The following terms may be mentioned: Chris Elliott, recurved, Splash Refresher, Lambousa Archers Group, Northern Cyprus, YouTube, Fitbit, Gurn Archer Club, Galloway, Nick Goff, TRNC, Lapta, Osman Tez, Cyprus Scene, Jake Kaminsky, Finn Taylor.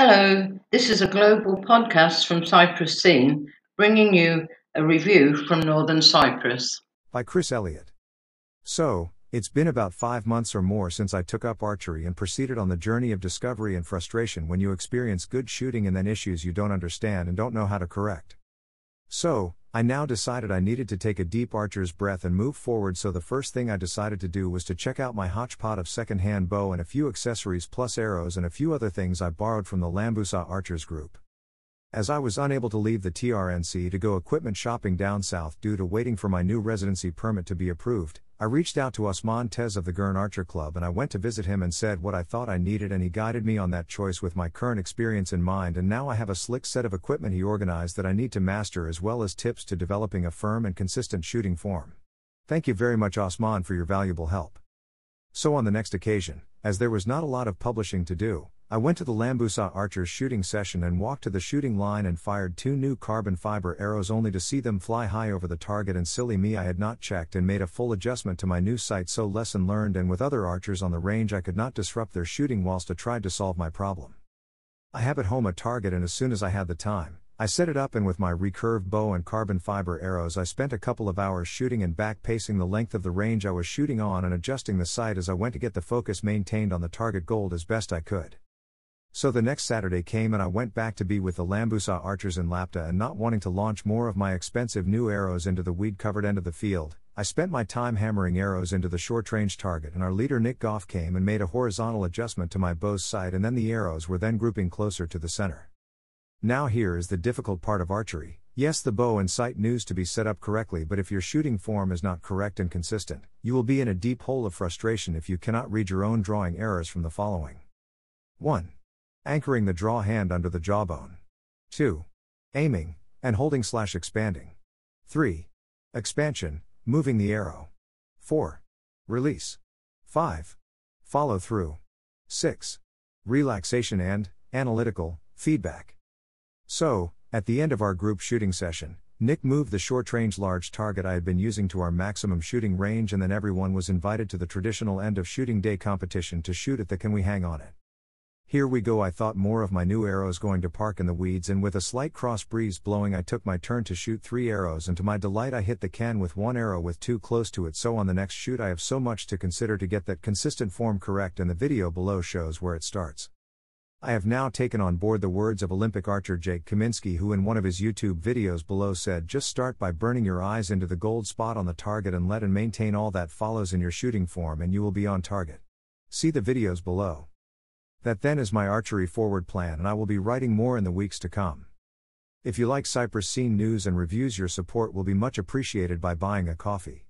Hello, this is a global podcast from Cyprus Scene, bringing you a review from Northern Cyprus. By Chris Elliott. So, it's been about 5 months or more since I took up archery and proceeded on the journey of discovery and frustration when you experience good shooting and then issues you don't understand and don't know how to correct. So, I now decided I needed to take a deep archer's breath and move forward, so the first thing I decided to do was to check out my hodgepodge of second-hand bow and a few accessories plus arrows and a few other things I borrowed from the Lambousa Archers Group. As I was unable to leave the TRNC to go equipment shopping down south due to waiting for my new residency permit to be approved, I reached out to Osman Tez of the Gurn Archer Club and I went to visit him and said what I thought I needed, and he guided me on that choice with my current experience in mind, and now I have a slick set of equipment he organized that I need to master, as well as tips to developing a firm and consistent shooting form. Thank you very much, Osman, for your valuable help. So on the next occasion, as there was not a lot of publishing to do, I went to the Lambousa Archers shooting session and walked to the shooting line and fired two new carbon fiber arrows, only to see them fly high over the target, and silly me, I had not checked and made a full adjustment to my new sight, so lesson learned, and with other archers on the range I could not disrupt their shooting whilst I tried to solve my problem. I have at home a target, and as soon as I had the time, I set it up, and with my recurved bow and carbon fiber arrows I spent a couple of hours shooting and back pacing the length of the range I was shooting on and adjusting the sight as I went to get the focus maintained on the target gold as best I could. So the next Saturday came and I went back to be with the Lambousa Archers in Lapta, and not wanting to launch more of my expensive new arrows into the weed-covered end of the field, I spent my time hammering arrows into the short-range target, and our leader Nick Goff came and made a horizontal adjustment to my bow's sight, and then the arrows were then grouping closer to the center. Now here is the difficult part of archery. Yes, the bow and sight needs to be set up correctly, but if your shooting form is not correct and consistent, you will be in a deep hole of frustration if you cannot read your own drawing errors from the following. 1. Anchoring the draw hand under the jawbone. 2. Aiming, and holding/expanding. 3. Expansion, moving the arrow. 4. Release. 5. Follow through. 6. Relaxation and analytical feedback. So, at the end of our group shooting session, Nick moved the short-range large target I had been using to our maximum shooting range, and then everyone was invited to the traditional end of shooting day competition to shoot at the "Can we hang on it?" Here we go, I thought, more of my new arrows going to park in the weeds, and with a slight cross breeze blowing I took my turn to shoot 3 arrows, and to my delight I hit the can with 1 arrow with 2 close to it. So on the next shoot I have so much to consider to get that consistent form correct, and the video below shows where it starts. I have now taken on board the words of Olympic archer Jake Kaminsky, who in one of his YouTube videos below said, "Just start by burning your eyes into the gold spot on the target and let and maintain all that follows in your shooting form and you will be on target." See the videos below. That then is my archery forward plan, and I will be writing more in the weeks to come. If you like Cyprus Scene news and reviews, your support will be much appreciated by buying a coffee.